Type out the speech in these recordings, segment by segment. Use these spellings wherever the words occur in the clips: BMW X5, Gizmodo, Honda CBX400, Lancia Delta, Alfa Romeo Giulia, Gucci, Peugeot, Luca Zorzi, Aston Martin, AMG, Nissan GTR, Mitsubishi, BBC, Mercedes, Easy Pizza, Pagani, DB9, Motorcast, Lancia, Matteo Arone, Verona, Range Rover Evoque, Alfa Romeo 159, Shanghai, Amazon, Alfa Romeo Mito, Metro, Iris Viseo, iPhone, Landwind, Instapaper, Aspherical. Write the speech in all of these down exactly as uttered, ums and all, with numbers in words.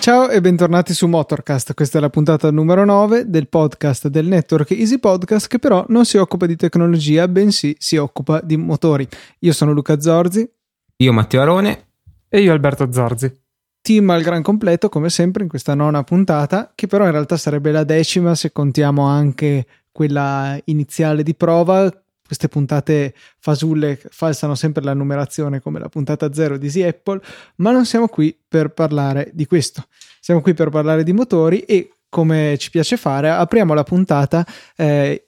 Ciao e bentornati su Motorcast, questa è la puntata numero nove del podcast del network Easy Podcast, che però non si occupa di tecnologia, bensì si occupa di motori. Io sono Luca Zorzi. Io Matteo Arone. E io Alberto Zorzi. Team al gran completo, come sempre, in questa nona puntata, che però in realtà sarebbe la decima se contiamo anche quella iniziale di prova. Queste puntate fasulle falsano sempre la numerazione, come la puntata zero di SIApple, ma non siamo qui per parlare di questo. Siamo qui per parlare di motori e, come ci piace fare, apriamo la puntata eh,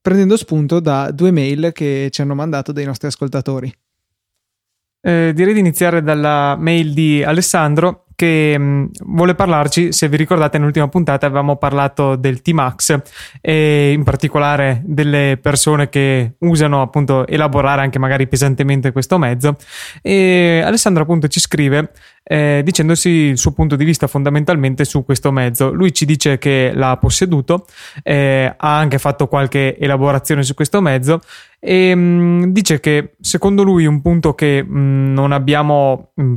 prendendo spunto da due mail che ci hanno mandato dei nostri ascoltatori. Eh, direi di iniziare dalla mail di Alessandro, che mh, vuole parlarci. Se vi ricordate, nell'ultima puntata avevamo parlato del T-Max e in particolare delle persone che usano appunto elaborare anche magari pesantemente questo mezzo, e Alessandro appunto ci scrive eh, dicendosi il suo punto di vista fondamentalmente su questo mezzo. Lui ci dice che l'ha posseduto, eh, ha anche fatto qualche elaborazione su questo mezzo e mh, dice che secondo lui un punto che mh, non abbiamo mh,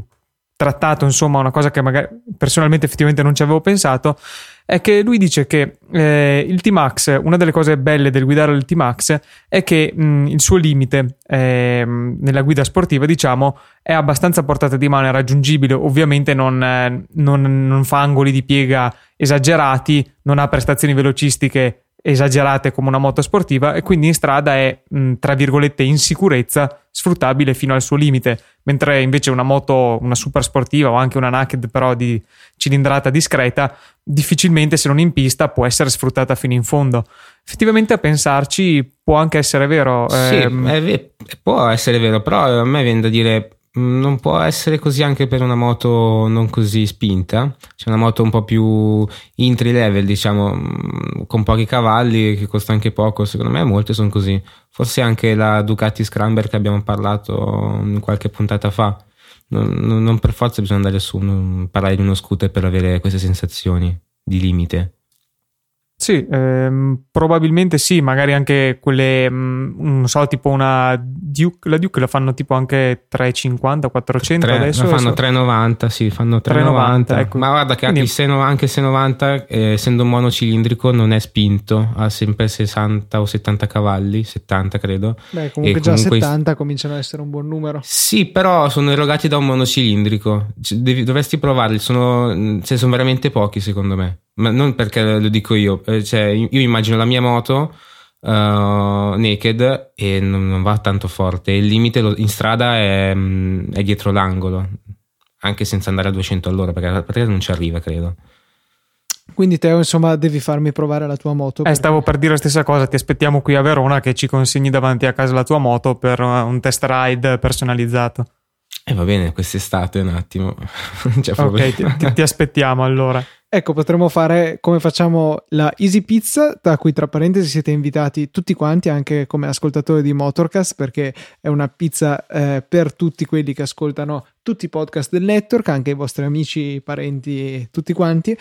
trattato, insomma una cosa che magari personalmente effettivamente non ci avevo pensato, è che lui dice che eh, il T-Max, una delle cose belle del guidare il T-Max è che mh, il suo limite eh, nella guida sportiva, diciamo, è abbastanza portata di mano, è raggiungibile, ovviamente non, eh, non, non fa angoli di piega esagerati, non ha prestazioni velocistiche esagerate come una moto sportiva, e quindi in strada è mh, tra virgolette in sicurezza sfruttabile fino al suo limite, mentre invece una moto, una super sportiva o anche una naked però di cilindrata discreta, difficilmente, se non in pista, può essere sfruttata fino in fondo. Effettivamente, a pensarci, può anche essere vero. Sì, eh, può essere vero, però a me viene da dire non può essere così anche per una moto non così spinta, c'è una moto un po' più entry level, diciamo, con pochi cavalli, che costa anche poco. Secondo me molte sono così, forse anche la Ducati Scrambler che abbiamo parlato qualche puntata fa. Non, non per forza bisogna andare su non parlare di uno scooter per avere queste sensazioni di limite. Sì, ehm, probabilmente sì, magari anche quelle, mh, non so, tipo una Duke, la Duke la fanno tipo anche trecentocinquanta quattrocento tre, adesso? La fanno trecentonovanta, sì, fanno trecentonovanta, ecco. Ma guarda che quindi anche il anche seicentonovanta, eh, essendo monocilindrico, non è spinto, ha sempre sessanta o settanta cavalli, settanta credo. Beh, comunque e già comunque settanta cominciano ad essere un buon numero. Sì, però sono erogati da un monocilindrico, Devi, dovresti provarli, sono, cioè, sono veramente pochi secondo me. Ma non perché lo dico io, cioè io immagino la mia moto uh, naked e non, non va tanto forte, il limite lo, in strada è, è dietro l'angolo, anche senza andare a duecento all'ora, perché, perché non ci arriva, credo. Quindi Teo, insomma, devi farmi provare la tua moto. Perché... Eh, stavo per dire la stessa cosa, ti aspettiamo qui a Verona che ci consegni davanti a casa la tua moto per un test ride personalizzato. Eh, va bene, quest'estate un attimo. Non c'è problema. Ok, ti, ti aspettiamo allora. Ecco, potremmo fare come facciamo la Easy Pizza, da cui tra parentesi siete invitati tutti quanti, anche come ascoltatori di Motorcast, perché è una pizza eh, per tutti quelli che ascoltano tutti i podcast del network, anche i vostri amici, parenti, tutti quanti.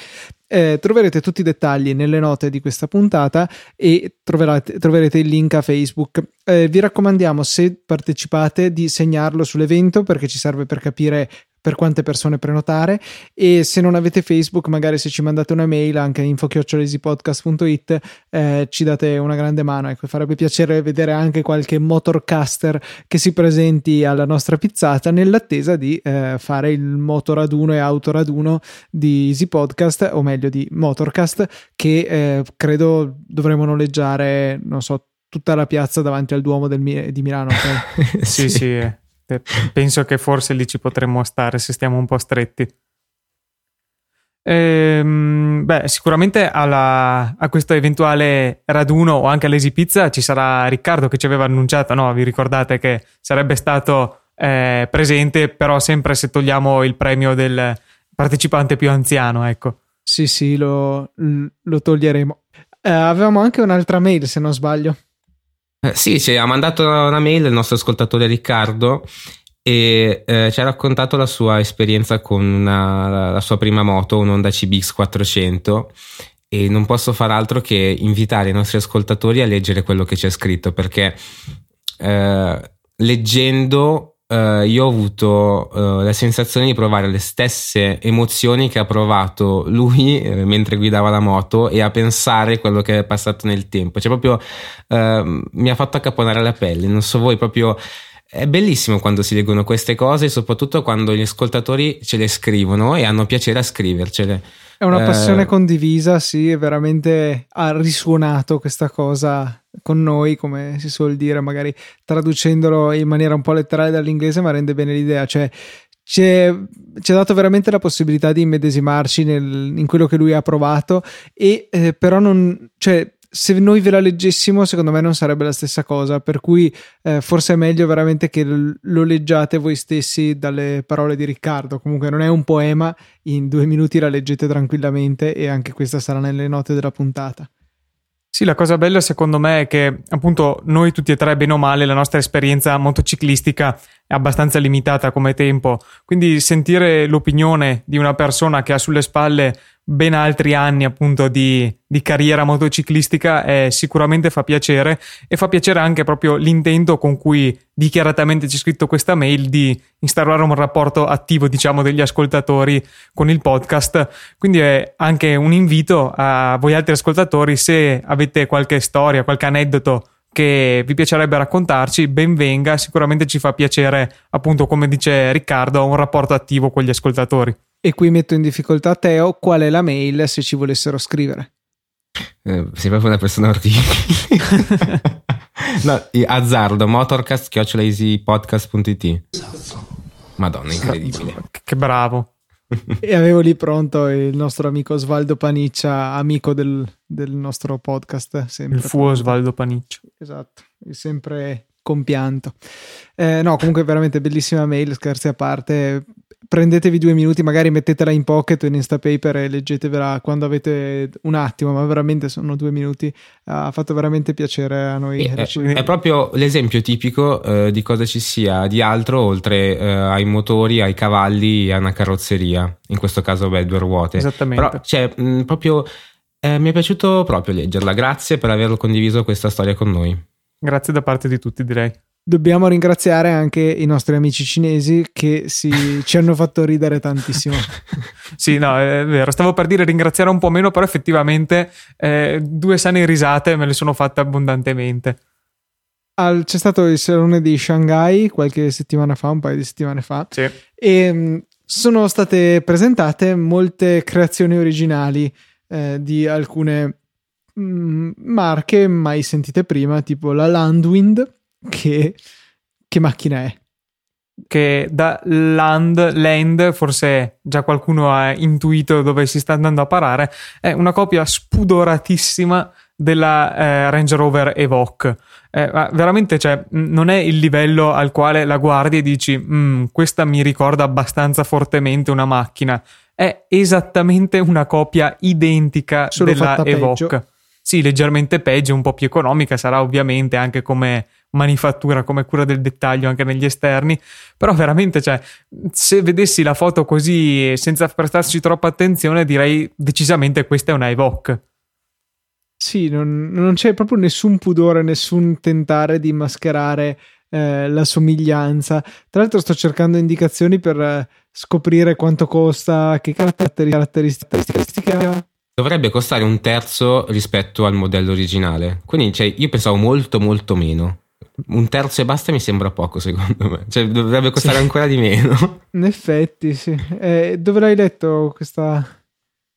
Eh, troverete tutti i dettagli nelle note di questa puntata e troverate, troverete il link a Facebook. Eh, vi raccomandiamo, se partecipate, di segnarlo sull'evento, perché ci serve per capire per quante persone prenotare, e se non avete Facebook, magari se ci mandate una mail anche info chiocciola easypodcast punto it eh, ci date una grande mano. Ecco, farebbe piacere vedere anche qualche motorcaster che si presenti alla nostra pizzata, nell'attesa di eh, fare il motoraduno e autoraduno di Easy Podcast, o meglio di Motorcast, che eh, credo dovremo noleggiare, non so, tutta la piazza davanti al Duomo del Mi- di Milano. Cioè. sì, sì. sì eh. Penso che forse lì ci potremmo stare se stiamo un po' stretti. Ehm, beh, sicuramente alla, a questo eventuale raduno o anche all'Easy Pizza ci sarà Riccardo, che ci aveva annunciato, no? Vi ricordate che sarebbe stato eh, presente, però sempre se togliamo il premio del partecipante più anziano, ecco. Sì, sì, lo, lo toglieremo. Eh, avevamo anche un'altra mail, se non sbaglio. Eh, sì, ci ha mandato una mail il nostro ascoltatore Riccardo, e eh, ci ha raccontato la sua esperienza con una, la sua prima moto, un Honda C B X quattrocento, e non posso far altro che invitare i nostri ascoltatori a leggere quello che c'è scritto, perché eh, leggendo eh, io ho avuto eh, la sensazione di provare le stesse emozioni che ha provato lui eh, mentre guidava la moto, e a pensare quello che è passato nel tempo, cioè proprio eh, mi ha fatto accapponare la pelle, non so voi, proprio è bellissimo quando si leggono queste cose, soprattutto quando gli ascoltatori ce le scrivono e hanno piacere a scrivercele. È una passione eh, condivisa, sì, è veramente, ha risuonato questa cosa con noi, come si suol dire, magari traducendolo in maniera un po' letterale dall'inglese, ma rende bene l'idea, cioè ci ha dato veramente la possibilità di immedesimarci nel, in quello che lui ha provato, e eh, però non, cioè, se noi ve la leggessimo secondo me non sarebbe la stessa cosa, per cui eh, forse è meglio veramente che lo leggiate voi stessi dalle parole di Riccardo. Comunque non è un poema, in due minuti la leggete tranquillamente, e anche questa sarà nelle note della puntata. Sì, la cosa bella secondo me è che appunto noi tutti e tre, bene o male, la nostra esperienza motociclistica è abbastanza limitata come tempo, quindi sentire l'opinione di una persona che ha sulle spalle ben altri anni appunto di, di carriera motociclistica è, sicuramente fa piacere, e fa piacere anche proprio l'intento con cui dichiaratamente c'è scritto questa mail, di instaurare un rapporto attivo, diciamo, degli ascoltatori con il podcast. Quindi è anche un invito a voi altri ascoltatori: se avete qualche storia, qualche aneddoto che vi piacerebbe raccontarci, ben venga, sicuramente ci fa piacere, appunto come dice Riccardo, un rapporto attivo con gli ascoltatori. E qui metto in difficoltà Teo: qual è la mail se ci volessero scrivere? Eh, sei proprio una persona ordinaria. No, azzardo, motorcast chiocciola easy podcast punto it. Madonna, incredibile. Che bravo. E avevo lì pronto il nostro amico Osvaldo Paniccia, amico del, del nostro podcast. Sempre. Il fu Osvaldo Paniccia. Esatto, sempre compianto. Eh, no, comunque veramente bellissima mail, scherzi a parte. Prendetevi due minuti, magari mettetela in pocket o in Instapaper e leggetevela quando avete un attimo, ma veramente sono due minuti. Ha fatto veramente piacere a noi. È, è proprio l'esempio tipico eh, di cosa ci sia di altro oltre eh, ai motori, ai cavalli e a una carrozzeria, in questo caso beh, due ruote. Esattamente. Però, cioè, mh, proprio, eh, mi è piaciuto proprio leggerla. Grazie per averlo condiviso questa storia con noi. Grazie da parte di tutti, direi. Dobbiamo ringraziare anche i nostri amici cinesi che si, ci hanno fatto ridere tantissimo. Sì, no, è vero. Stavo per dire ringraziare un po' meno, però effettivamente eh, due sane risate me le sono fatte abbondantemente. Al, c'è stato il salone di Shanghai qualche settimana fa, un paio di settimane fa. Sì. E mh, sono state presentate molte creazioni originali eh, di alcune mh, marche mai sentite prima, tipo la Landwind. Che, che macchina è? Che da Land, Land, forse già qualcuno ha intuito dove si sta andando a parare, è una copia spudoratissima della eh, Range Rover Evoque. Eh, ma veramente, cioè, non è il livello al quale la guardi e dici mm, questa mi ricorda abbastanza fortemente una macchina. È esattamente una copia identica Solo della Evoque. Sì, leggermente peggio, un po' più economica sarà ovviamente anche come manifattura, come cura del dettaglio anche negli esterni, però veramente, cioè, se vedessi la foto così senza prestarci troppa attenzione, direi decisamente questa è una Evoque. Sì, non, non c'è proprio nessun pudore, nessun tentare di mascherare eh, la somiglianza. Tra l'altro sto cercando indicazioni per scoprire quanto costa, che caratteristiche ha. Dovrebbe costare un terzo rispetto al modello originale, quindi, cioè, io pensavo molto molto meno. Un terzo e basta mi sembra poco, secondo me, cioè dovrebbe costare, sì, ancora di meno. In effetti, sì. Eh, dove l'hai letto questa?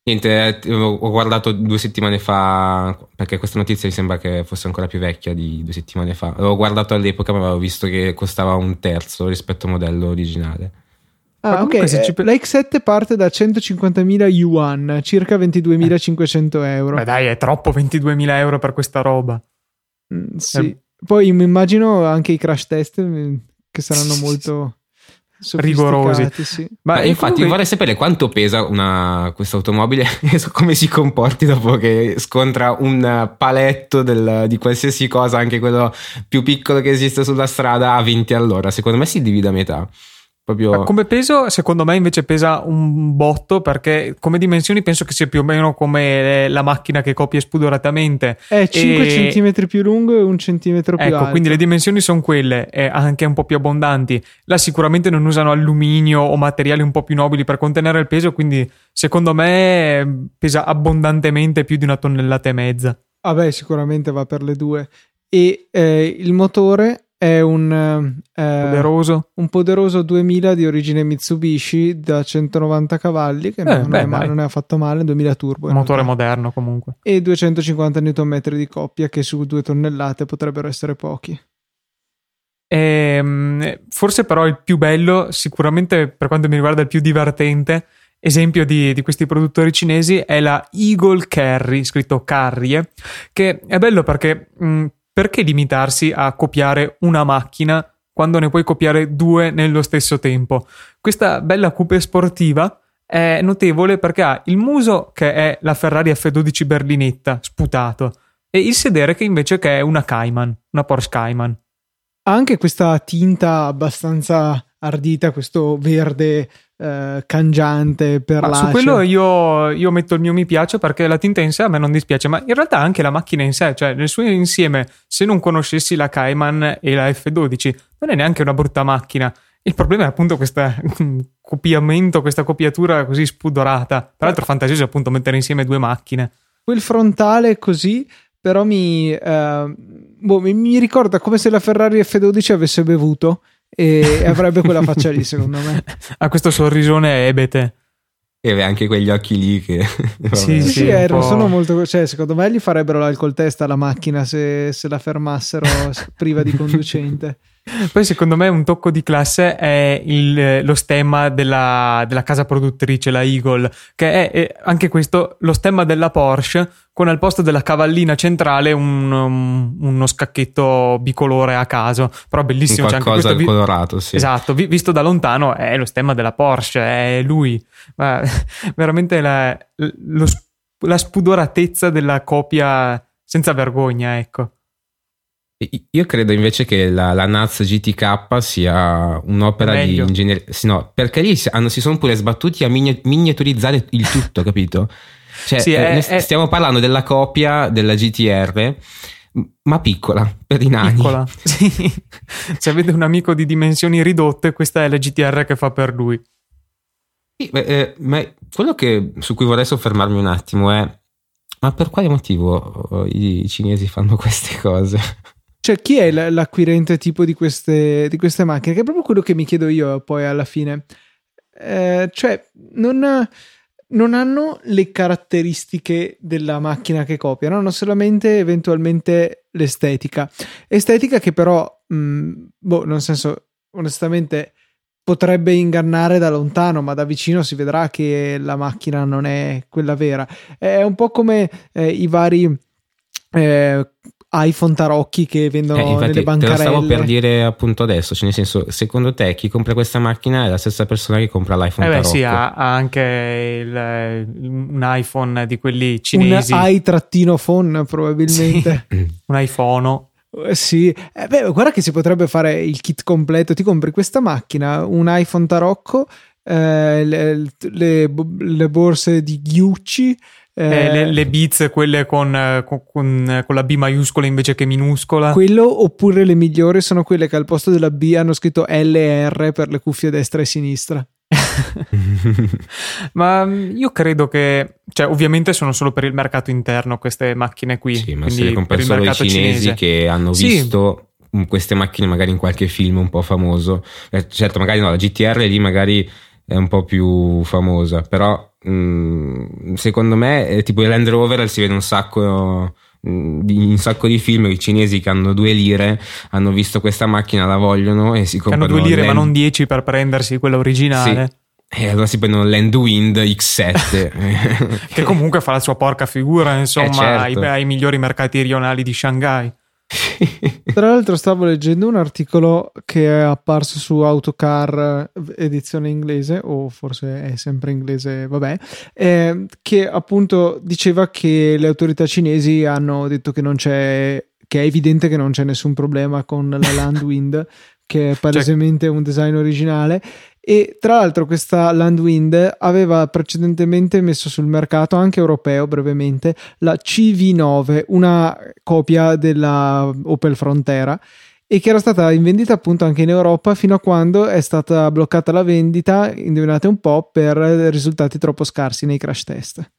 Niente, ho guardato due settimane fa, perché questa notizia mi sembra che fosse ancora più vecchia di due settimane fa. L'ho guardato all'epoca, ma avevo visto che costava un terzo rispetto al modello originale. Ah, comunque, ok, se ci... la X sette parte da centocinquantamila yuan, circa ventiduemilacinquecento euro. Beh dai, è troppo ventiduemila euro per questa roba. Mm, sì. Eh. Poi mi immagino anche i crash test che saranno molto rigorosi. Sì. Ma Beh, infatti comunque... vorrei sapere quanto pesa una questa automobile e come si comporti dopo che scontra un paletto del, di qualsiasi cosa, anche quello più piccolo che esiste sulla strada, a venti all'ora. Secondo me si divide a metà. Proprio... Come peso, secondo me invece pesa un botto, perché come dimensioni penso che sia più o meno come la macchina che copia spudoratamente. È cinque centimetri più lungo e un centimetro più ecco, alto. Ecco, quindi le dimensioni sono quelle, eh, anche un po' più abbondanti. Là sicuramente non usano alluminio o materiali un po' più nobili per contenere il peso, quindi secondo me pesa abbondantemente più di una tonnellata e mezza. Vabbè, ah sicuramente va per le due. E eh, il motore... È un, eh, poderoso. un poderoso duemila di origine Mitsubishi da centonovanta cavalli, che eh, non, beh, è male, non è affatto male, duemila turbo. Un motore moderno comunque. E duecentocinquanta newton metri di coppia, che su due tonnellate potrebbero essere pochi. E, forse però il più bello, sicuramente per quanto mi riguarda il più divertente, esempio di, di questi produttori cinesi è la Eagle Carry, scritto Carrie, che è bello perché... Mh, perché limitarsi a copiare una macchina quando ne puoi copiare due nello stesso tempo? Questa bella coupe sportiva è notevole perché ha il muso che è la Ferrari F dodici berlinetta, sputato, e il sedere che invece che è una Cayman, una Porsche Cayman. Ha anche questa tinta abbastanza ardita, questo verde eh, cangiante per la. Su quello io, io metto il mio mi piace, perché la tinta in sé a me non dispiace, ma in realtà anche la macchina in sé, cioè nel suo insieme, se non conoscessi la Cayman e la F dodici, non è neanche una brutta macchina. Il problema è appunto questo copiamento, questa copiatura così spudorata. Tra l'altro fantasioso appunto mettere insieme due macchine. Quel frontale così... Però mi, eh, boh, mi, mi ricorda come se la Ferrari F dodici avesse bevuto e avrebbe quella faccia lì, secondo me. Ha questo sorrisone ebete. E anche quegli occhi lì che... Sì, sì, sì eh, non sono molto... Cioè, secondo me gli farebbero l'alcol testa alla macchina se, se la fermassero priva di conducente. Poi secondo me un tocco di classe è il, lo stemma della, della casa produttrice, la Eagle, che è, è anche questo lo stemma della Porsche, con al posto della cavallina centrale un, um, uno scacchetto bicolore a caso, però bellissimo. Qualcosa c'è anche questo, colorato, sì. Esatto, vi, visto da lontano è lo stemma della Porsche, è lui. Ma, veramente la, lo, la spudoratezza della copia senza vergogna, ecco. Io credo invece che la, la Naz G T K sia un'opera meglio di ingegneria, sì, no, perché lì si, hanno, si sono pure sbattuti a miniaturizzare il tutto, capito? Cioè, sì, è, eh, è... stiamo parlando della copia della G T R, ma piccola, per i nani. Piccola, sì. Se avete un amico di dimensioni ridotte, questa è la G T R che fa per lui. Sì, beh, eh, ma quello che, su cui vorrei soffermarmi un attimo è: ma per quale motivo i cinesi fanno queste cose? Cioè, chi è l'acquirente tipo di queste, di queste macchine? Che è proprio quello che mi chiedo io poi alla fine. Eh, cioè, non, non hanno le caratteristiche della macchina che copiano, hanno solamente eventualmente l'estetica. Estetica che però, mh, boh, nel senso, onestamente, potrebbe ingannare da lontano, ma da vicino si vedrà che la macchina non è quella vera. È un po' come eh, i vari... Eh, iPhone tarocchi che vendono eh, infatti, nelle bancarelle. Te lo stavo per dire appunto adesso, cioè nel senso, secondo te chi compra questa macchina è la stessa persona che compra l'iPhone eh beh, tarocco? Sì, ha, ha anche il, un iPhone di quelli cinesi, un i-phone probabilmente, sì. Un iPhone. Sì, eh beh, guarda che si potrebbe fare il kit completo, ti compri questa macchina, un iPhone tarocco, eh, le, le, le borse di Gucci, Eh, le, le Beats, quelle con, con, con, con la B maiuscola invece che minuscola, quello, oppure le migliori sono quelle che al posto della B hanno scritto L R per le cuffie destra e sinistra. Ma io credo che, cioè, ovviamente sono solo per il mercato interno queste macchine qui, sì, ma se le comprano solo i cinesi cinese. Che hanno sì. visto queste macchine magari in qualche film un po' famoso, eh, certo magari no, la G T R lì magari è un po' più famosa, però secondo me tipo il Land Rover si vede un sacco un sacco di film, i cinesi che hanno due lire hanno visto questa macchina, la vogliono e si comprano, hanno due lire Land... ma non dieci per prendersi quella originale, sì. E allora si prendono l'Handwind X sette che comunque fa la sua porca figura, insomma, eh certo. ai, ai migliori mercati rionali di Shanghai. Tra l'altro stavo leggendo un articolo che è apparso su Autocar edizione inglese, o forse è sempre inglese, vabbè, eh, che appunto diceva che le autorità cinesi hanno detto che non c'è, che è evidente che non c'è nessun problema con la Landwind, che è palesemente un design originale. E tra l'altro questa Landwind aveva precedentemente messo sul mercato, anche europeo brevemente, la C V nove, una copia della Opel Frontera, e che era stata in vendita appunto anche in Europa, fino a quando è stata bloccata la vendita, indovinate un po', per risultati troppo scarsi nei crash test.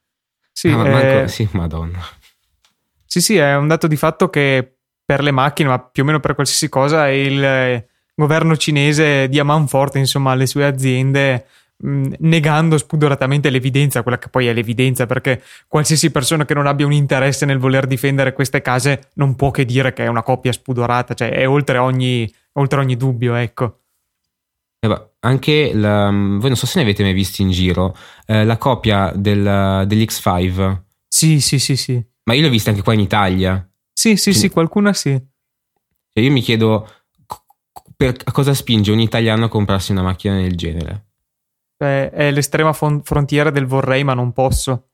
Sì, ah, ma manco, eh, sì, madonna. Sì, sì, è un dato di fatto che per le macchine, ma più o meno per qualsiasi cosa, il governo cinese dia manforte insomma alle sue aziende, mh, negando spudoratamente l'evidenza, quella che poi è l'evidenza, perché qualsiasi persona che non abbia un interesse nel voler difendere queste case non può che dire che è una coppia spudorata, cioè è oltre ogni, oltre ogni dubbio, ecco. Eh beh, anche la, voi non so se ne avete mai visti in giro, eh, la copia del, dell'X cinque. Sì, sì, sì, sì. Ma io l'ho vista anche qua in Italia. Sì, sì, quindi, sì, qualcuna sì. Io mi chiedo per cosa spinge un italiano a comprarsi una macchina del genere? Beh, è l'estrema fon- frontiera del vorrei ma non posso.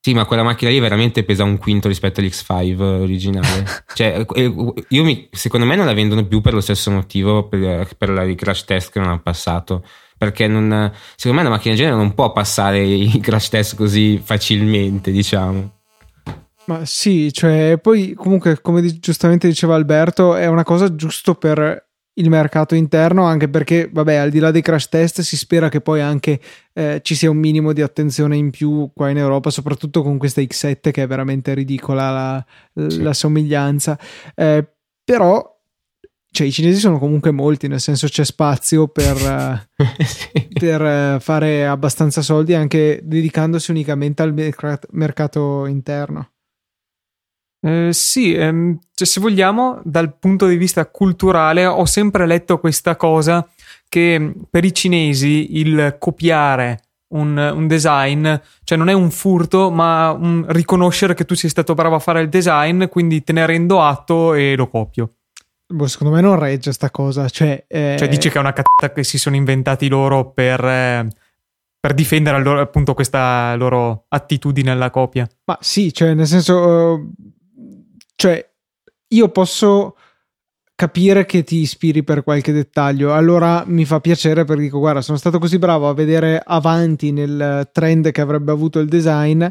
Sì, ma quella macchina lì veramente pesa un quinto rispetto all'X cinque originale. Cioè, io mi, secondo me non la vendono più per lo stesso motivo, per, per la, i crash test che non hanno passato. Perché non, secondo me una macchina del genere non può passare i crash test così facilmente, diciamo. Ma sì, cioè poi comunque, come giustamente diceva Alberto, è una cosa giusto per il mercato interno, anche perché vabbè, al di là dei crash test si spera che poi anche eh, ci sia un minimo di attenzione in più qua in Europa, soprattutto con questa X sette che è veramente ridicola la, sì. la somiglianza, eh, però cioè i cinesi sono comunque molti, nel senso c'è spazio per, sì. per fare abbastanza soldi anche dedicandosi unicamente al merc- mercato interno. Eh, sì, ehm, cioè, se vogliamo, dal punto di vista culturale ho sempre letto questa cosa che per i cinesi il copiare un, un design, cioè non è un furto ma un riconoscere che tu sei stato bravo a fare il design, quindi te ne rendo atto e lo copio. Boh, secondo me non regge sta cosa, cioè, eh... cioè dice che è una cazzata che si sono inventati loro per... Eh... per difendere loro, appunto, questa loro attitudine alla copia. Ma sì, cioè nel senso, cioè io posso capire che ti ispiri per qualche dettaglio, allora mi fa piacere perché dico guarda, sono stato così bravo a vedere avanti nel trend che avrebbe avuto il design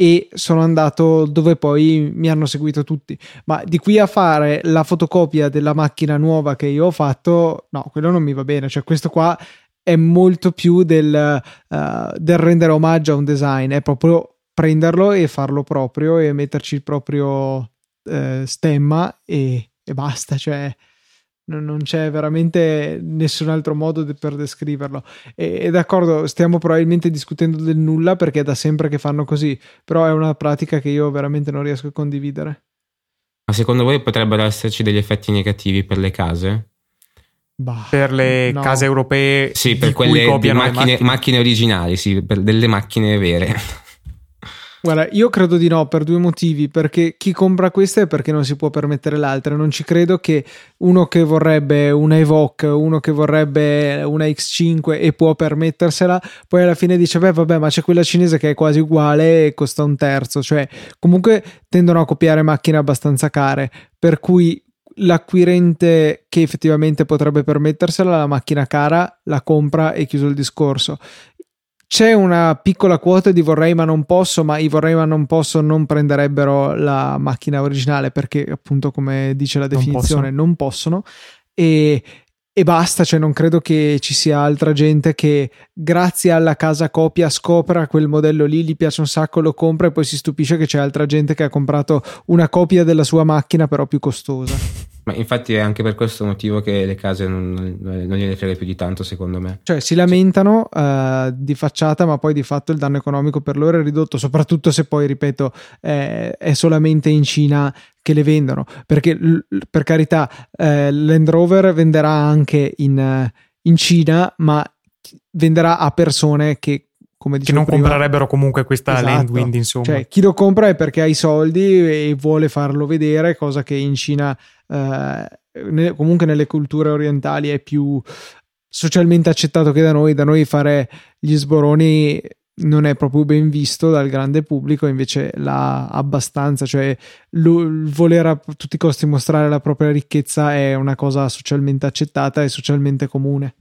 e sono andato dove poi mi hanno seguito tutti, ma di qui a fare la fotocopia della macchina nuova che io ho fatto, no, quello non mi va bene, cioè questo qua è molto più del, uh, del rendere omaggio a un design, è proprio prenderlo e farlo proprio e metterci il proprio uh, stemma e, e basta, cioè non, non c'è veramente nessun altro modo de- per descriverlo. E, e d'accordo, stiamo probabilmente discutendo del nulla perché è da sempre che fanno così, però è una pratica che io veramente non riesco a condividere. Ma secondo voi potrebbero esserci degli effetti negativi per le case? Bah, per le no. case europee, sì, per quelle macchine, macchine. macchine originali, sì, per delle macchine vere. Guarda, io credo di no, per due motivi, perché chi compra questa è perché non si può permettere l'altra. Non ci credo che uno che vorrebbe una Evoque, uno che vorrebbe una X cinque e può permettersela, poi alla fine dice beh vabbè, ma c'è quella cinese che è quasi uguale e costa un terzo, cioè comunque tendono a copiare macchine abbastanza care, per cui l'acquirente che effettivamente potrebbe permettersela, la macchina cara, la compra e chiuso il discorso. C'è una piccola quota di vorrei ma non posso, ma i vorrei ma non posso non prenderebbero la macchina originale perché appunto, come dice la definizione, non possono, non possono e, e basta, cioè non credo che ci sia altra gente che grazie alla casa copia scopra quel modello lì, gli piace un sacco, lo compra e poi si stupisce che c'è altra gente che ha comprato una copia della sua macchina però più costosa. Ma infatti è anche per questo motivo che le case non, non gliene frega più di tanto, secondo me. Cioè si lamentano uh, di facciata, ma poi di fatto il danno economico per loro è ridotto, soprattutto se poi, ripeto, eh, è solamente in Cina che le vendono, perché l- per carità eh, Land Rover venderà anche in, in Cina, ma venderà a persone che come dicevo prima, che non comprerebbero comunque questa, esatto, Landwind, insomma. Cioè, chi lo compra è perché ha i soldi e vuole farlo vedere, cosa che in Cina eh, ne, comunque nelle culture orientali è più socialmente accettato che da noi. Da noi fare gli sboroni non è proprio ben visto dal grande pubblico, invece l'ha abbastanza, cioè il voler a tutti i costi mostrare la propria ricchezza è una cosa socialmente accettata e socialmente comune.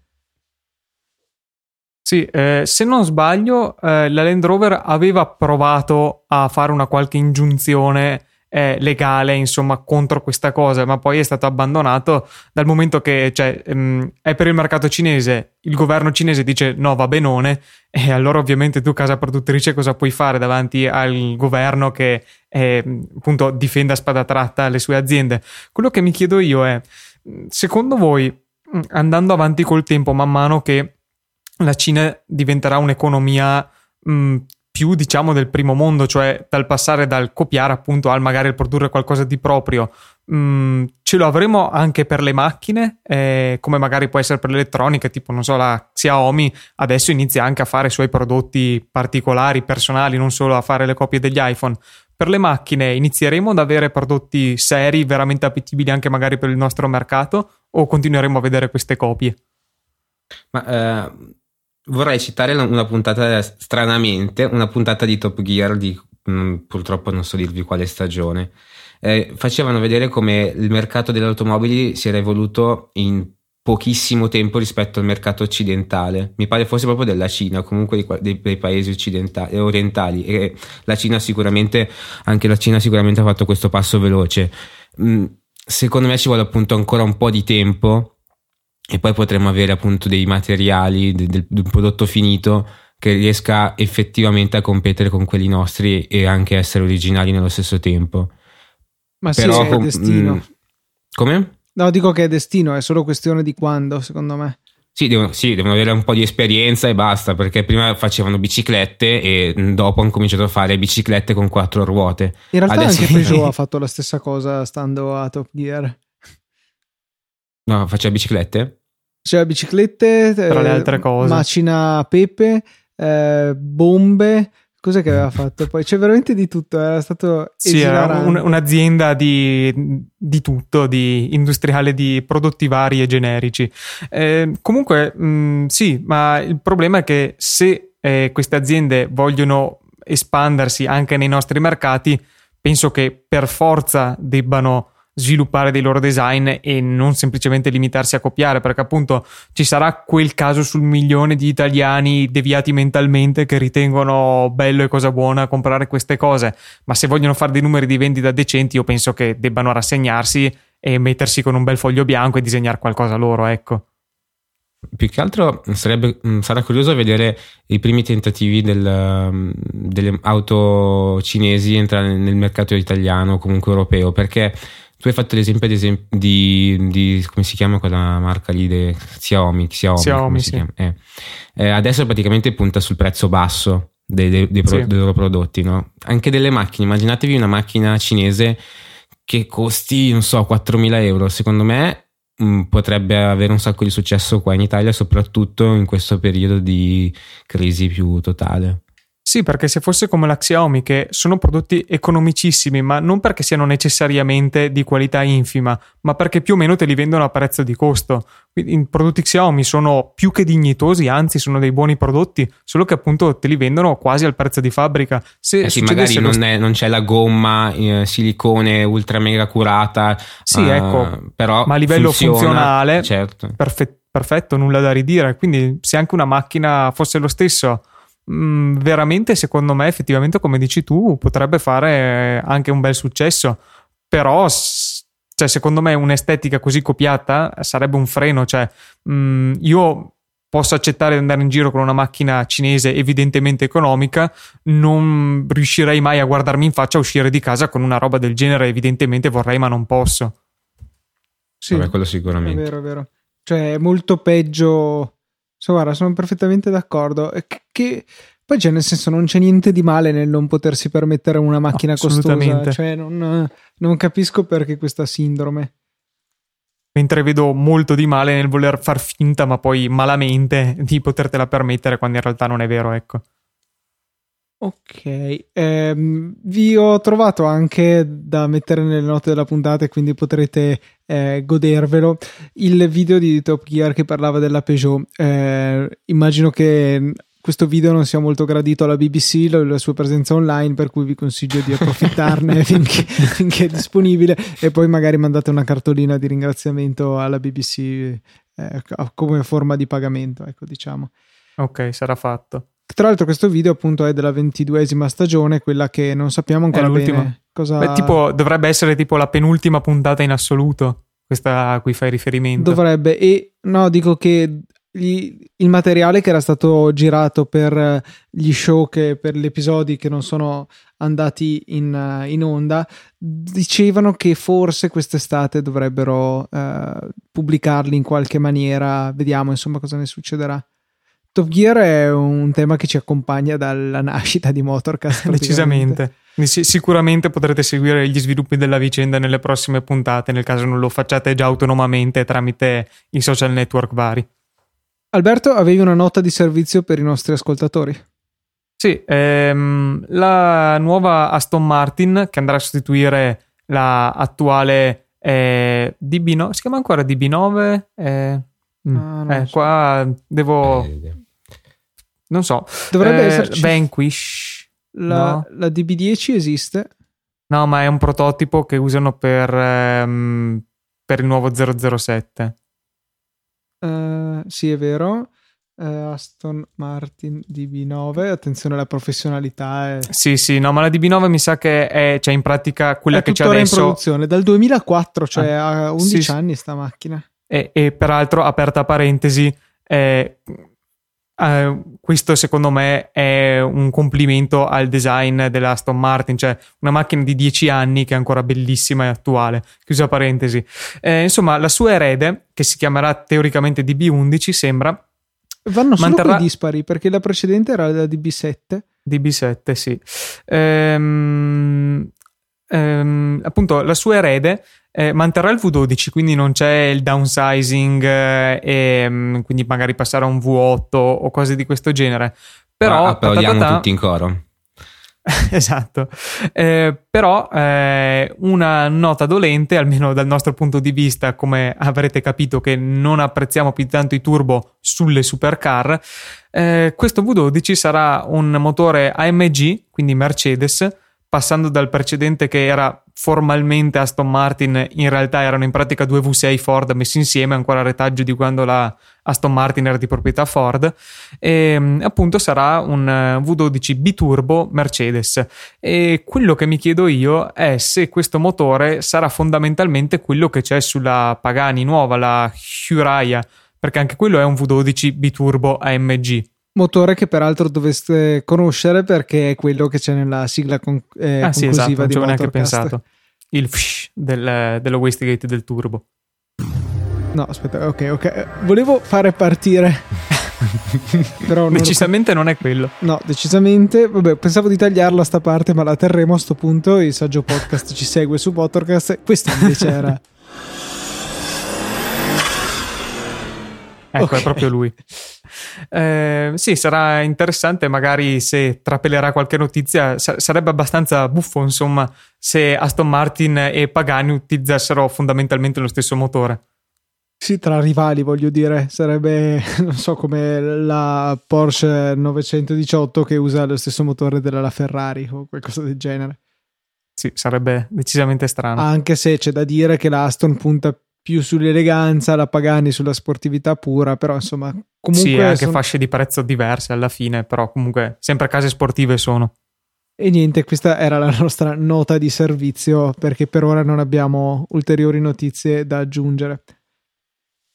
Sì, eh, se non sbaglio eh, la Land Rover aveva provato a fare una qualche ingiunzione eh, legale, insomma, contro questa cosa, ma poi è stato abbandonato dal momento che, cioè, mh, è per il mercato cinese, il governo cinese dice no, va benone, e allora ovviamente tu, casa produttrice, cosa puoi fare davanti al governo che eh, appunto difende a spada tratta le sue aziende? Quello che mi chiedo io è, secondo voi, andando avanti col tempo, man mano che la Cina diventerà un'economia mh, più, diciamo, del primo mondo, cioè dal passare dal copiare appunto al magari al produrre qualcosa di proprio, mm, ce lo avremo anche per le macchine, eh, come magari può essere per l'elettronica, tipo non so, la Xiaomi adesso inizia anche a fare i suoi prodotti particolari, personali, non solo a fare le copie degli iPhone. Per le macchine inizieremo ad avere prodotti seri, veramente appetibili anche magari per il nostro mercato, o continueremo a vedere queste copie? Ma eh... Vorrei citare una puntata, stranamente, una puntata di Top Gear, di, mh, purtroppo non so dirvi quale stagione, eh, facevano vedere come il mercato delle automobili si era evoluto in pochissimo tempo rispetto al mercato occidentale, mi pare fosse proprio della Cina, comunque dei, dei, dei paesi occidentali, orientali, e la Cina sicuramente, anche la Cina sicuramente ha fatto questo passo veloce. Mh, secondo me ci vuole appunto ancora un po' di tempo, e poi potremmo avere appunto dei materiali di de, de un prodotto finito che riesca effettivamente a competere con quelli nostri e anche essere originali nello stesso tempo. Ma però, sì, è com- destino. Mh, come? No, dico che è destino, è solo questione di quando, secondo me. Sì devono, sì, devono avere un po' di esperienza e basta, perché prima facevano biciclette e dopo hanno cominciato a fare biciclette con quattro ruote. In realtà adesso anche Peugeot ha fatto la stessa cosa stando a Top Gear. No, faceva biciclette? Faceva biciclette, tra eh, le altre cose. Macina pepe, eh, bombe, cos'è che aveva fatto? Poi c'è veramente di tutto, era stato Sì, era un, un'azienda di, di tutto, di industriale di prodotti vari e generici. Eh, comunque, mh, sì, ma il problema è che se eh, queste aziende vogliono espandersi anche nei nostri mercati, penso che per forza debbano sviluppare dei loro design e non semplicemente limitarsi a copiare, perché appunto ci sarà quel caso sul milione di italiani deviati mentalmente che ritengono bello e cosa buona comprare queste cose, ma se vogliono fare dei numeri di vendita decenti io penso che debbano rassegnarsi e mettersi con un bel foglio bianco e disegnare qualcosa loro, ecco. Più che altro sarebbe, sarà curioso vedere i primi tentativi del, delle auto cinesi entrare nel mercato italiano o comunque europeo, perché tu hai fatto l'esempio ad esempio di, di come si chiama quella marca lì de, Xiaomi, Xiaomi, Xiaomi come si sì. chiama? Eh. Eh, adesso praticamente punta sul prezzo basso dei, dei, dei, pro, sì. dei loro prodotti, no? Anche delle macchine, immaginatevi una macchina cinese che costi non so quattromila euro, secondo me mh, potrebbe avere un sacco di successo qua in Italia, soprattutto in questo periodo di crisi più totale. Sì, perché se fosse come la Xiaomi, che sono prodotti economicissimi, ma non perché siano necessariamente di qualità infima, ma perché più o meno te li vendono a prezzo di costo. Quindi i prodotti Xiaomi sono più che dignitosi, anzi sono dei buoni prodotti, solo che appunto te li vendono quasi al prezzo di fabbrica. Se eh sì, magari non, st- è, non c'è la gomma eh, silicone ultra mega curata, sì, uh, ecco, però ma a livello funziona, funzionale, certo. perfe- perfetto, nulla da ridire. Quindi se anche una macchina fosse lo stesso, veramente secondo me effettivamente come dici tu potrebbe fare anche un bel successo, però cioè, secondo me un'estetica così copiata sarebbe un freno, cioè mh, io posso accettare di andare in giro con una macchina cinese evidentemente economica, non riuscirei mai a guardarmi in faccia a uscire di casa con una roba del genere, evidentemente vorrei ma non posso. Sì, vabbè, quello sicuramente è vero, è vero, cioè è molto peggio. So, guarda, sono perfettamente d'accordo. Che, che poi c'è, nel senso, non c'è niente di male nel non potersi permettere una macchina no, costosa, cioè non, non capisco perché questa sindrome. Mentre vedo molto di male nel voler far finta, ma poi malamente, di potertela permettere quando in realtà non è vero, ecco. Ok, ehm, vi ho trovato anche da mettere nelle note della puntata e quindi potrete eh, godervelo il video di Top Gear che parlava della Peugeot. Eh, immagino che questo video non sia molto gradito alla B B C, la, la sua presenza online, per cui vi consiglio di approfittarne finché, finché è disponibile, e poi magari mandate una cartolina di ringraziamento alla B B C eh, come forma di pagamento, ecco, diciamo. Ok, sarà fatto. Tra l'altro questo video appunto è della ventiduesima stagione, quella che non sappiamo ancora bene cosa... Beh, tipo, dovrebbe essere tipo la penultima puntata in assoluto, questa a cui fai riferimento. Dovrebbe, e no, dico che gli, il materiale che era stato girato per gli show, che, per gli episodi che non sono andati in, in onda, dicevano che forse quest'estate dovrebbero eh, pubblicarli in qualche maniera, vediamo insomma cosa ne succederà. Top Gear è un tema che ci accompagna dalla nascita di Motorcast. Decisamente. Sicuramente potrete seguire gli sviluppi della vicenda nelle prossime puntate, nel caso non lo facciate già autonomamente tramite i social network vari. Alberto, avevi una nota di servizio per i nostri ascoltatori? Sì, ehm, la nuova Aston Martin che andrà a sostituire la attuale eh, D B nove, si chiama ancora D B nove? Eh, ah, eh, so. Qua devo... Eh, non so, dovrebbe eh, esserci Vanquish. La, no. La D B dieci esiste? No, ma è un prototipo che usano per ehm, per il nuovo zero zero sette. Uh, sì, è vero. uh, Aston Martin D B nove, attenzione alla professionalità è... sì sì no ma la D B nove mi sa che è, cioè in pratica quella è che c'è adesso in produzione dal duemilaquattro, cioè ah, ha undici sì, anni sta macchina, e, e peraltro, aperta parentesi, eh, Uh, questo secondo me è un complimento al design della Aston Martin, cioè una macchina di dieci anni che è ancora bellissima e attuale, chiusa parentesi. Eh, insomma, la sua erede, che si chiamerà teoricamente D B undici, sembra vanno solo manterrà... dispari, perché la precedente era la D B sette D B sette, sì. ehm, ehm, appunto la sua erede Eh, manterrà il V dodici, quindi non c'è il downsizing eh, e mh, quindi magari passare a un V otto o cose di questo genere, però ah, applaudiamo tutti in coro. Esatto. Eh, però eh, una nota dolente, almeno dal nostro punto di vista, come avrete capito che non apprezziamo più tanto i turbo sulle supercar, eh, questo V dodici sarà un motore A M G, quindi Mercedes, passando dal precedente che era formalmente Aston Martin, in realtà erano in pratica due V sei Ford messi insieme, ancora retaggio di quando la Aston Martin era di proprietà Ford, e appunto sarà un V dodici biturbo Mercedes. E quello che mi chiedo io è se questo motore sarà fondamentalmente quello che c'è sulla Pagani nuova, la Huraia, perché anche quello è un V dodici biturbo A M G. Motore che peraltro dovreste conoscere perché è quello che c'è nella sigla con, eh, ah, conclusiva, sì, esatto, non di Motorcast. Non ci avevo neanche pensato. Il fsh del, dello wastegate del turbo. No, aspetta, ok, ok. Volevo fare partire. Però non decisamente lo... non è quello. No, decisamente. Vabbè, pensavo di tagliarla sta parte, ma la terremo a sto punto. Il Saggio Podcast ci segue su Motorcast. Questo invece era... Ecco, okay. È proprio lui. Eh, sì, sarà interessante, magari se trapelerà qualche notizia. Sa- sarebbe abbastanza buffo, insomma, se Aston Martin e Pagani utilizzassero fondamentalmente lo stesso motore. Sì, tra rivali, voglio dire, sarebbe, non so, come la Porsche novecentodiciotto che usa lo stesso motore della Ferrari o qualcosa del genere. Sì, sarebbe decisamente strano. Anche se c'è da dire che la Aston punta più sull'eleganza, la Pagani sulla sportività pura, però insomma comunque sì, anche sono... fasce di prezzo diverse alla fine, però comunque sempre case sportive sono. E niente, questa era la nostra nota di servizio, perché per ora non abbiamo ulteriori notizie da aggiungere.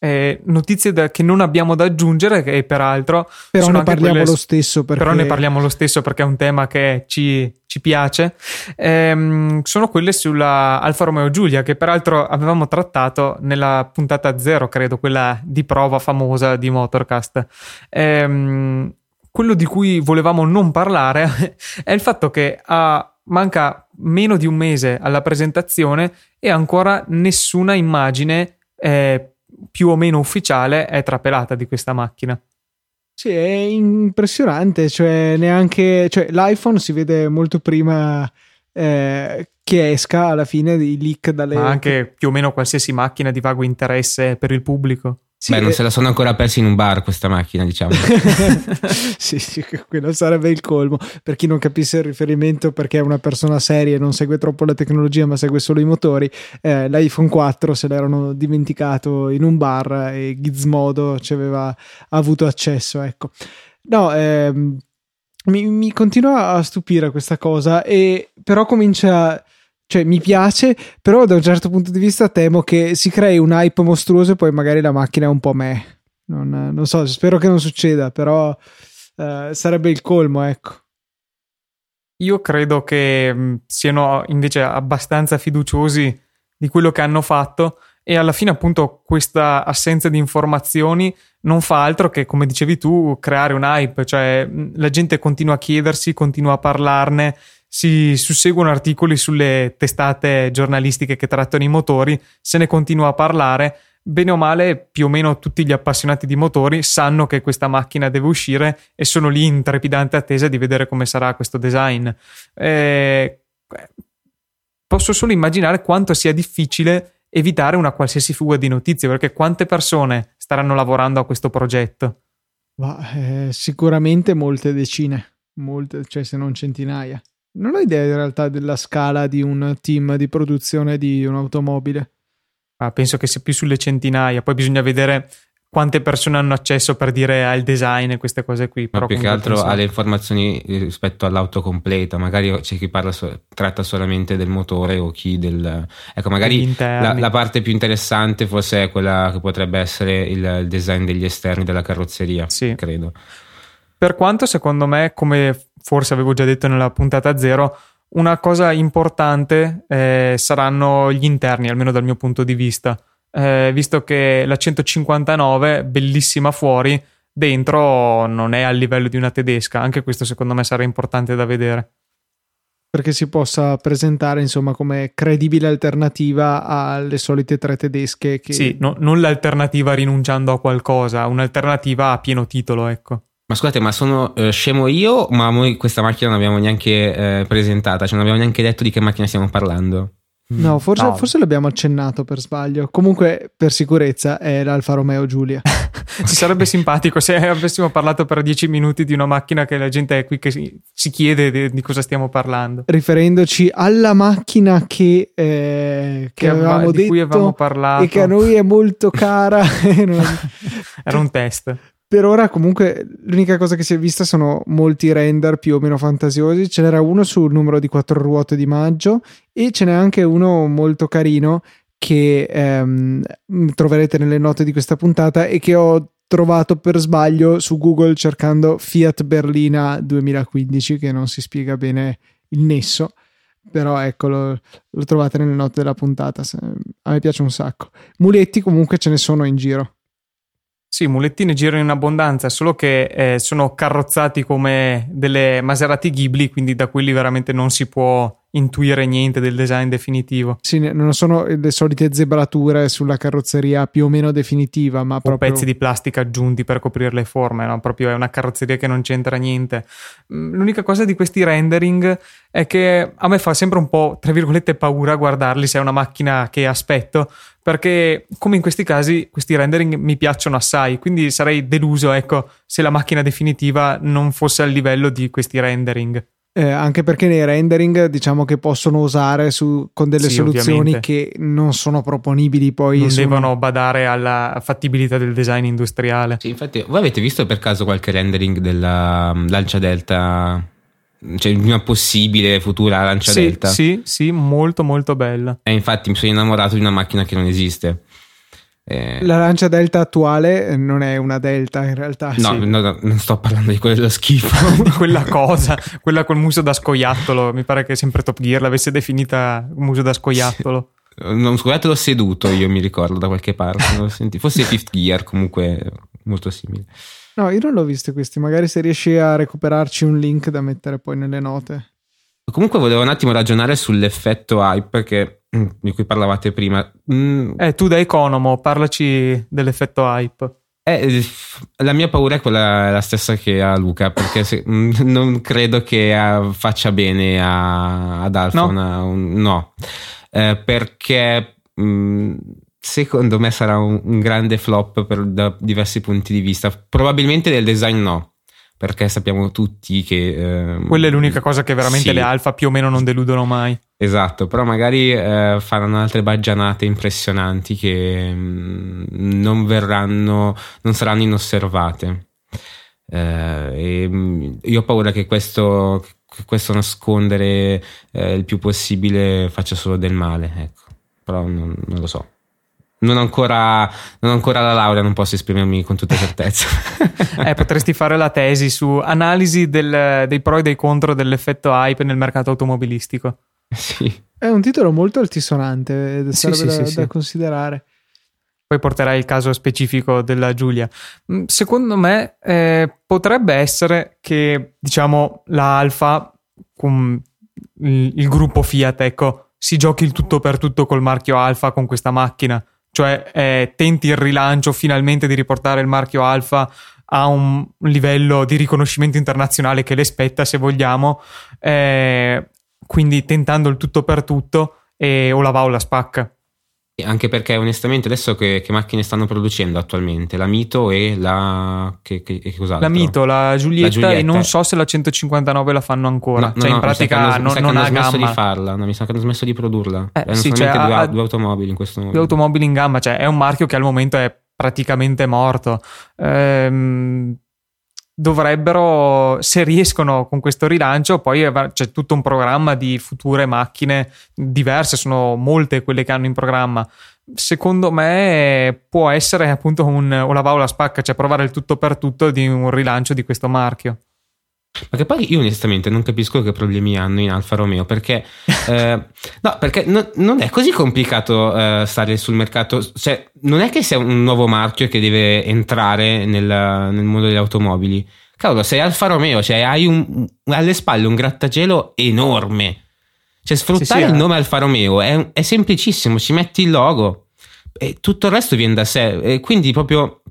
Eh, notizie da, che non abbiamo da aggiungere, che peraltro però sono ne anche parliamo quelle, lo stesso perché... però ne parliamo lo stesso perché è un tema che ci, ci piace, ehm, sono quelle sulla Alfa Romeo Giulia, che peraltro avevamo trattato nella puntata zero, credo, quella di prova famosa di Motorcast. Ehm, quello di cui volevamo non parlare è il fatto che a manca meno di un mese alla presentazione e ancora nessuna immagine eh, più o meno ufficiale è trapelata di questa macchina. Sì, è impressionante, cioè neanche cioè, l'iPhone si vede molto prima eh, che esca alla fine dei leak dalle... Ma anche più o meno qualsiasi macchina di vago interesse per il pubblico. Sì, beh, non se la sono ancora persi in un bar questa macchina, diciamo. Sì, sì, quello sarebbe il colmo. Per chi non capisse il riferimento, perché è una persona seria e non segue troppo la tecnologia ma segue solo i motori, eh, l'iPhone quattro se l'erano dimenticato in un bar e Gizmodo ci aveva avuto accesso, ecco. No, ehm, mi, mi continua a stupire questa cosa, e però comincia... Cioè, mi piace, però da un certo punto di vista temo che si crei un hype mostruoso e poi magari la macchina è un po' meh. Non, non so, spero che non succeda, però eh, sarebbe il colmo, ecco. Io credo che mh, siano invece abbastanza fiduciosi di quello che hanno fatto, e alla fine appunto questa assenza di informazioni non fa altro che, come dicevi tu, creare un hype. Cioè mh, la gente continua a chiedersi, continua a parlarne, si susseguono articoli sulle testate giornalistiche che trattano i motori, se ne continua a parlare. Bene o male, più o meno tutti gli appassionati di motori sanno che questa macchina deve uscire e sono lì in trepidante attesa di vedere come sarà questo design. Eh, posso solo immaginare quanto sia difficile evitare una qualsiasi fuga di notizie, perché quante persone staranno lavorando a questo progetto? Ma, eh, sicuramente molte decine, molte, cioè se non centinaia. Non ho idea in realtà della scala di un team di produzione di un'automobile. Ah, penso che sia più sulle centinaia, poi bisogna vedere quante persone hanno accesso, per dire, al design e queste cose qui. Ma però più che altro penso... alle informazioni rispetto all'auto completa, magari c'è chi parla so- tratta solamente del motore o chi del... Ecco, magari la, la parte più interessante forse è quella che potrebbe essere il, il design degli esterni della carrozzeria, sì. Credo. Per quanto secondo me, come forse avevo già detto nella puntata zero, una cosa importante eh, saranno gli interni, almeno dal mio punto di vista, eh, visto che la centocinquantanove, bellissima fuori, dentro non è al livello di una tedesca. Anche questo secondo me sarà importante da vedere, perché si possa presentare insomma come credibile alternativa alle solite tre tedesche che... Sì, no, non l'alternativa rinunciando a qualcosa, un'alternativa a pieno titolo, ecco. Ma scusate, ma sono eh, scemo io, ma noi questa macchina non abbiamo neanche eh, presentata, cioè non abbiamo neanche detto di che macchina stiamo parlando. No, forse, no. forse l'abbiamo accennato per sbaglio. Comunque, per sicurezza, è l'Alfa Romeo Giulietta. Ci sarebbe simpatico se avessimo parlato per dieci minuti di una macchina che la gente è qui che si, si chiede di, di cosa stiamo parlando. Riferendoci alla macchina che, eh, che, che avevamo di detto, cui avevamo parlato, e che a noi è molto cara. Era un test. Per ora comunque l'unica cosa che si è vista sono molti render più o meno fantasiosi. Ce n'era uno sul numero di quattro ruote di maggio e ce n'è anche uno molto carino che ehm, troverete nelle note di questa puntata e che ho trovato per sbaglio su Google cercando Fiat Berlina duemilaquindici, che non si spiega bene il nesso. Però eccolo, lo trovate nelle note della puntata. A me piace un sacco. Muletti comunque ce ne sono in giro. Sì, muletti ne girano in abbondanza, solo che eh, sono carrozzati come delle Maserati Ghibli, quindi da quelli veramente non si può intuire niente del design definitivo. Sì, non sono le solite zebrature sulla carrozzeria più o meno definitiva, ma o proprio... pezzi di plastica aggiunti per coprire le forme, no? Proprio è una carrozzeria che non c'entra niente. L'unica cosa di questi rendering è che a me fa sempre un po', tra virgolette, paura guardarli se è una macchina che aspetto, perché come in questi casi questi rendering mi piacciono assai, quindi sarei deluso, ecco, se la macchina definitiva non fosse al livello di questi rendering. Eh, anche perché nei rendering diciamo che possono usare su, con delle sì, soluzioni ovviamente, che non sono proponibili poi. Non sono... devono badare alla fattibilità del design industriale. Sì, infatti, voi avete visto per caso qualche rendering della Lancia Delta? Cioè una possibile futura Lancia sì, Delta? Sì, sì, molto molto bella. E infatti mi sono innamorato di una macchina che non esiste. Eh... La Lancia Delta attuale non è una Delta in realtà. No, sì. no, no non sto parlando di quello schifo. Di quella cosa, quella col muso da scoiattolo. Mi pare che sempre Top Gear l'avesse definita muso da scoiattolo. Non scoiattolo seduto, io mi ricordo da qualche parte. Non senti... Forse Fifth Gear, comunque molto simile. No, io non l'ho visto questi. Magari se riesci a recuperarci un link da mettere poi nelle note. Comunque volevo un attimo ragionare sull'effetto hype che... di cui parlavate prima. Mm. Eh, tu da economo, parlaci dell'effetto hype. Eh, la mia paura è quella, la stessa che ha Luca, perché se, non credo che a, faccia bene a, ad Alfa. No, una, un, no. Eh, perché mh, secondo me sarà un, un grande flop per, da diversi punti di vista. Probabilmente del design no, perché sappiamo tutti che eh, quella è l'unica cosa che veramente sì. Le Alfa più o meno non deludono mai. Esatto, però magari eh, faranno altre baggianate impressionanti che mh, non verranno, non saranno inosservate. Eh, e, mh, io ho paura che questo, che questo nascondere eh, il più possibile faccia solo del male, ecco. Però non, non lo so. Non ho ancora, non ho ancora la laurea, non posso esprimermi con tutta certezza. eh, potresti fare la tesi su analisi del, dei pro e dei contro dell'effetto hype nel mercato automobilistico. Sì. È un titolo molto altisonante, sarebbe sì, sì, da, sì, da sì. considerare. Poi porterai il caso specifico della Giulia. Secondo me eh, potrebbe essere che, diciamo, la Alfa con il, il gruppo Fiat, ecco, si giochi il tutto per tutto col marchio Alfa con questa macchina, cioè eh, tenti il rilancio finalmente di riportare il marchio Alfa a un livello di riconoscimento internazionale che le spetta, se vogliamo, eh, quindi tentando il tutto per tutto, e o la va o la spacca. Anche perché onestamente adesso che, che macchine stanno producendo attualmente? La Mito e la... che, che, che cos'altro? La Mito, la Giulietta, la Giulietta e non so se la centocinquantanove la fanno ancora. No, cioè no, in pratica non, non ha smesso gamma. Di farla, no, mi sa che hanno smesso di produrla. Eh, hanno sì, solamente cioè, due, ha, due automobili in questo momento. Due automobili in gamma, cioè è un marchio che al momento è praticamente morto. Ehm... dovrebbero, se riescono con questo rilancio, poi c'è tutto un programma di future macchine diverse, sono molte quelle che hanno in programma. Secondo me può essere appunto un o la va o la spacca, cioè provare il tutto per tutto di un rilancio di questo marchio. Ma che poi io onestamente non capisco che problemi hanno in Alfa Romeo, perché eh, no, perché no, non è così complicato eh, stare sul mercato, cioè non è che sia un nuovo marchio che deve entrare nel, nel mondo delle automobili. Cavolo, sei Alfa Romeo, cioè hai un, alle spalle un grattacielo enorme, cioè sfruttare sì, sì, il nome Alfa Romeo è, è semplicissimo, ci metti il logo e tutto il resto viene da sé, e quindi proprio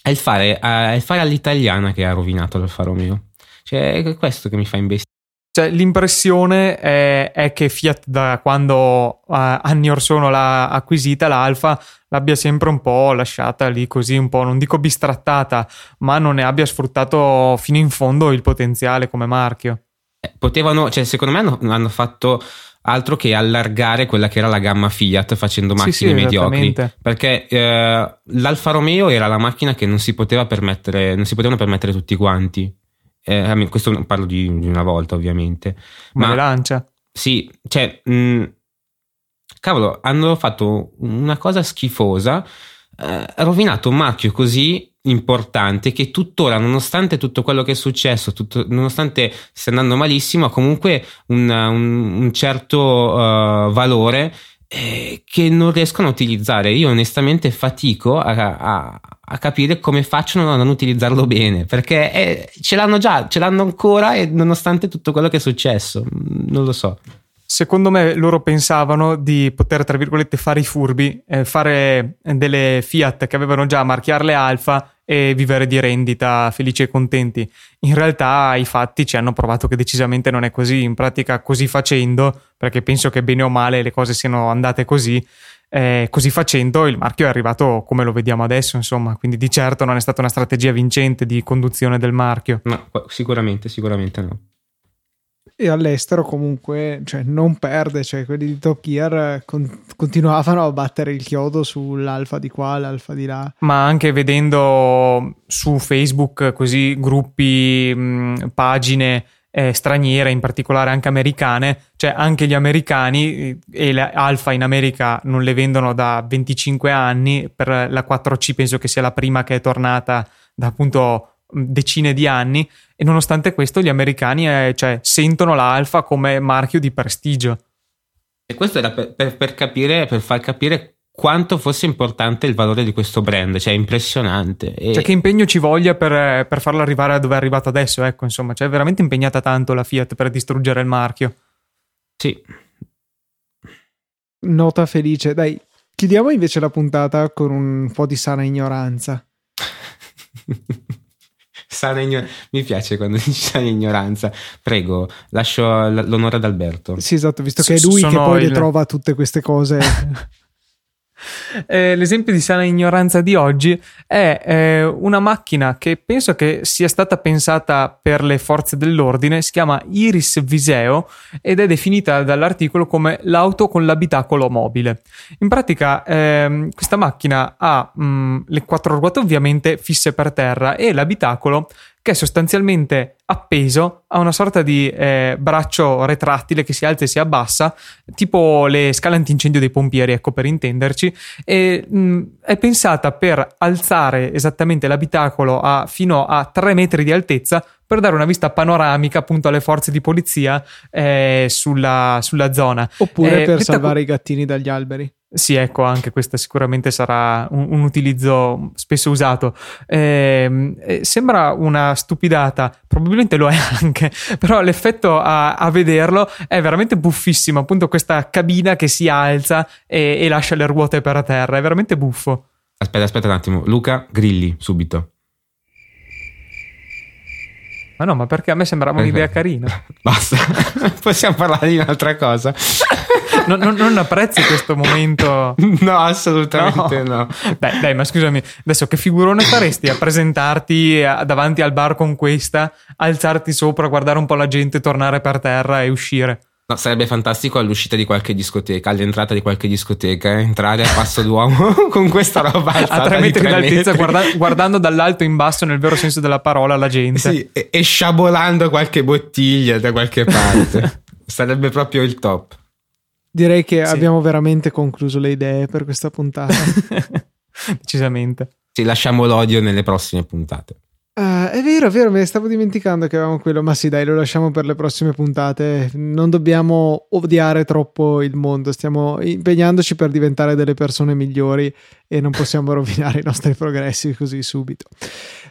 è il fare, è il fare all'italiana che ha rovinato l'Alfa Romeo. Cioè, è questo che mi fa imbestialire. Cioè, l'impressione è, è che Fiat, da quando uh, anni or sono l'ha acquisita, l'Alfa, l'abbia sempre un po' lasciata lì così, un po', non dico bistrattata, ma non ne abbia sfruttato fino in fondo il potenziale come marchio. Eh, potevano, cioè, secondo me hanno, hanno fatto altro che allargare quella che era la gamma Fiat facendo macchine sì, sì, mediocri, perché eh, l'Alfa Romeo era la macchina che non si poteva permettere, non si potevano permettere tutti quanti. Eh, questo parlo di una volta ovviamente, ma, ma Lancia sì, cioè mh, cavolo, hanno fatto una cosa schifosa, eh, rovinato un marchio così importante che tuttora, nonostante tutto quello che è successo, tutto, nonostante stia andando malissimo, ha comunque una, un, un certo uh, valore eh, che non riescono a utilizzare. Io onestamente fatico a, a a capire come facciano a non utilizzarlo bene, perché è, ce l'hanno già, ce l'hanno ancora, e nonostante tutto quello che è successo, non lo so. Secondo me loro pensavano di poter, tra virgolette, fare i furbi, eh, fare delle Fiat che avevano già, marchiarle Alfa e vivere di rendita felici e contenti. In realtà i fatti ci hanno provato che decisamente non è così. In pratica, così facendo, perché penso che bene o male le cose siano andate così, Eh, così facendo il marchio è arrivato come lo vediamo adesso, insomma, quindi di certo non è stata una strategia vincente di conduzione del marchio. No, sicuramente, sicuramente no. E all'estero comunque, cioè, non perde, cioè quelli di Top Gear con- continuavano a battere il chiodo sull'Alfa di qua, l'Alfa di là. Ma anche vedendo su Facebook così gruppi, mh, pagine Eh, straniere, in particolare anche americane, cioè anche gli americani, e l'Alfa in America non le vendono da venticinque anni, per la quattro C penso che sia la prima che è tornata da appunto decine di anni, e nonostante questo gli americani eh, cioè, sentono l'Alfa come marchio di prestigio. E questo era per, per, per capire, per far capire quanto fosse importante il valore di questo brand, cioè impressionante. E... cioè che impegno ci voglia per, per farlo arrivare a dove è arrivato adesso, ecco, insomma, cioè è veramente impegnata tanto la Fiat per distruggere il marchio. Sì. Nota felice, dai, chiudiamo invece la puntata con un po' di sana ignoranza. Sana igno- mi piace quando dici sana ignoranza. Prego, lascio l'onore ad Alberto. Sì, esatto, visto che è lui S- che poi il... le trova tutte queste cose. Eh, l'esempio di sana ignoranza di oggi è eh, una macchina che penso che sia stata pensata per le forze dell'ordine. Si chiama Iris Viseo ed è definita dall'articolo come l'auto con l'abitacolo mobile. In pratica eh, questa macchina ha mh, le quattro ruote ovviamente fisse per terra e l'abitacolo che è sostanzialmente appeso a una sorta di eh, braccio retrattile che si alza e si abbassa, tipo le scale antincendio dei pompieri, ecco, per intenderci, e mh, è pensata per alzare esattamente l'abitacolo a, fino a tre metri di altezza per dare una vista panoramica appunto alle forze di polizia eh, sulla, sulla zona. Oppure eh, per salvare co- i gattini dagli alberi. Sì, ecco, anche questa sicuramente sarà un, un utilizzo spesso usato. Eh, sembra una stupidata, probabilmente lo è anche, però l'effetto a, a vederlo è veramente buffissimo, appunto questa cabina che si alza e, e lascia le ruote per terra, è veramente buffo. Aspetta, aspetta un attimo, Luca, grilli subito. Ma no, ma perché a me sembrava un'idea carina. Basta, possiamo parlare di un'altra cosa. non, non, non apprezzi questo momento? No, assolutamente no. no. Dai, dai, ma scusami, adesso che figurone faresti a presentarti davanti al bar con questa, alzarti sopra, guardare un po' la gente, tornare per terra e uscire? No, sarebbe fantastico all'uscita di qualche discoteca, all'entrata di qualche discoteca, eh? Entrare a passo d'uomo con questa roba a tre metri di d'altezza, guarda- guardando dall'alto in basso nel vero senso della parola la gente. Sì, e, e sciabolando qualche bottiglia da qualche parte. Sarebbe proprio il top. Direi che sì. Abbiamo veramente concluso le idee per questa puntata. Decisamente. Ci lasciamo l'odio nelle prossime puntate. Uh, è vero, è vero, me ne stavo dimenticando che avevamo quello, ma sì dai, lo lasciamo per le prossime puntate. Non dobbiamo odiare troppo il mondo, stiamo impegnandoci per diventare delle persone migliori e non possiamo rovinare i nostri progressi così subito.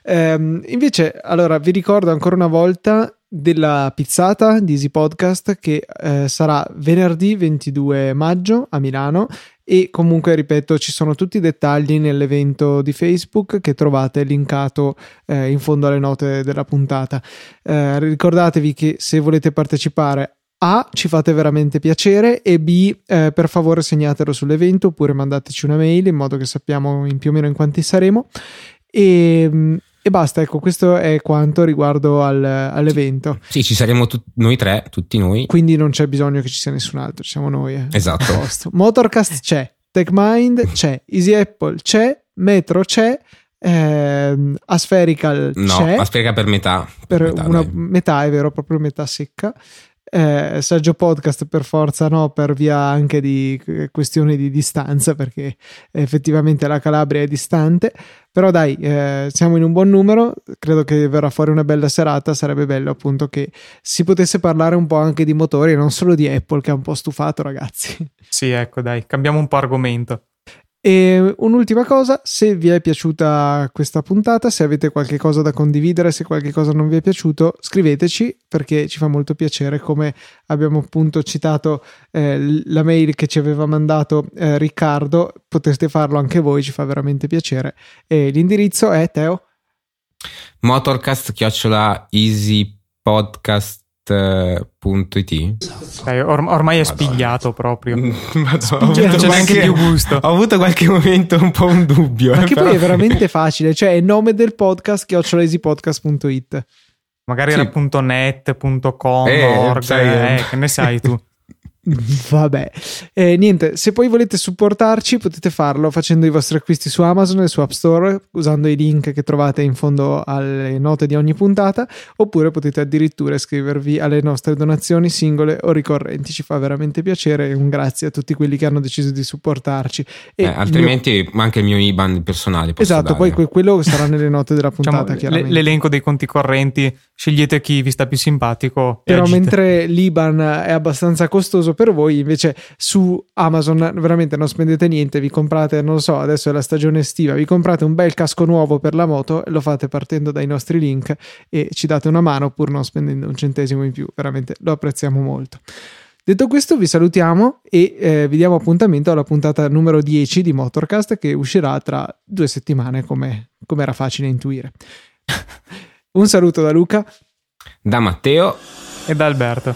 Um, invece, allora, vi ricordo ancora una volta della pizzata di Easy Podcast che eh, sarà venerdì ventidue maggio a Milano. E comunque ripeto, ci sono tutti i dettagli nell'evento di Facebook che trovate linkato eh, in fondo alle note della puntata. Eh, ricordatevi che se volete partecipare A, ci fate veramente piacere, e B, eh, per favore segnatelo sull'evento oppure mandateci una mail in modo che sappiamo in più o meno in quanti saremo e, e basta, ecco, questo è quanto riguardo al, all'evento. Sì, ci saremo tu- noi tre, tutti noi. Quindi non c'è bisogno che ci sia nessun altro, ci siamo noi. Eh. Esatto. Motorcast c'è, TechMind c'è, SiApple c'è, Metro c'è, ehm, Aspherical no, c'è. No, Aspherical per metà. Per, per metà, una, metà, è vero, proprio metà secca. Eh, Saggio Podcast per forza no, per via anche di questione di distanza, perché effettivamente la Calabria è distante, però dai, eh, siamo in un buon numero, credo che verrà fuori una bella serata. Sarebbe bello appunto che si potesse parlare un po' anche di motori e non solo di Apple, che è un po' stufato, ragazzi. Sì, ecco, dai, cambiamo un po' argomento. E un'ultima cosa, se vi è piaciuta questa puntata, se avete qualche cosa da condividere, se qualche cosa non vi è piaciuto, scriveteci, perché ci fa molto piacere. Come abbiamo appunto citato eh, la mail che ci aveva mandato eh, Riccardo, potete farlo anche voi, ci fa veramente piacere. E l'indirizzo è Teo? motorcast chiocciola easy podcast punto it eh, or- ormai è spigliato proprio. Madonna, Spiglia, non c'è neanche più gusto. Ho avuto qualche momento un po' un dubbio, ma eh, che poi è veramente facile, cioè il nome del podcast chiocciola easy podcast punto it, magari sì. Era punto .net, punto .com, eh, org, eh, eh, che ne sai tu. Vabbè, eh, niente, se poi volete supportarci potete farlo facendo i vostri acquisti su Amazon e su App Store usando i link che trovate in fondo alle note di ogni puntata, oppure potete addirittura iscrivervi alle nostre donazioni singole o ricorrenti, ci fa veramente piacere e un grazie a tutti quelli che hanno deciso di supportarci. E eh, altrimenti mio... anche il mio I B A N personale posso esatto, dare. Poi quello sarà nelle note della puntata, diciamo, chiaramente. L'elenco dei conti correnti, scegliete chi vi sta più simpatico. Però mentre l'I B A N è abbastanza costoso per voi, invece su Amazon veramente non spendete niente, vi comprate, non lo so, adesso è la stagione estiva, vi comprate un bel casco nuovo per la moto, lo fate partendo dai nostri link e ci date una mano pur non spendendo un centesimo in più, veramente lo apprezziamo molto. Detto questo, vi salutiamo e eh, vi diamo appuntamento alla puntata numero dieci di Motorcast, che uscirà tra due settimane, come era facile intuire. Un saluto da Luca, da Matteo e da Alberto.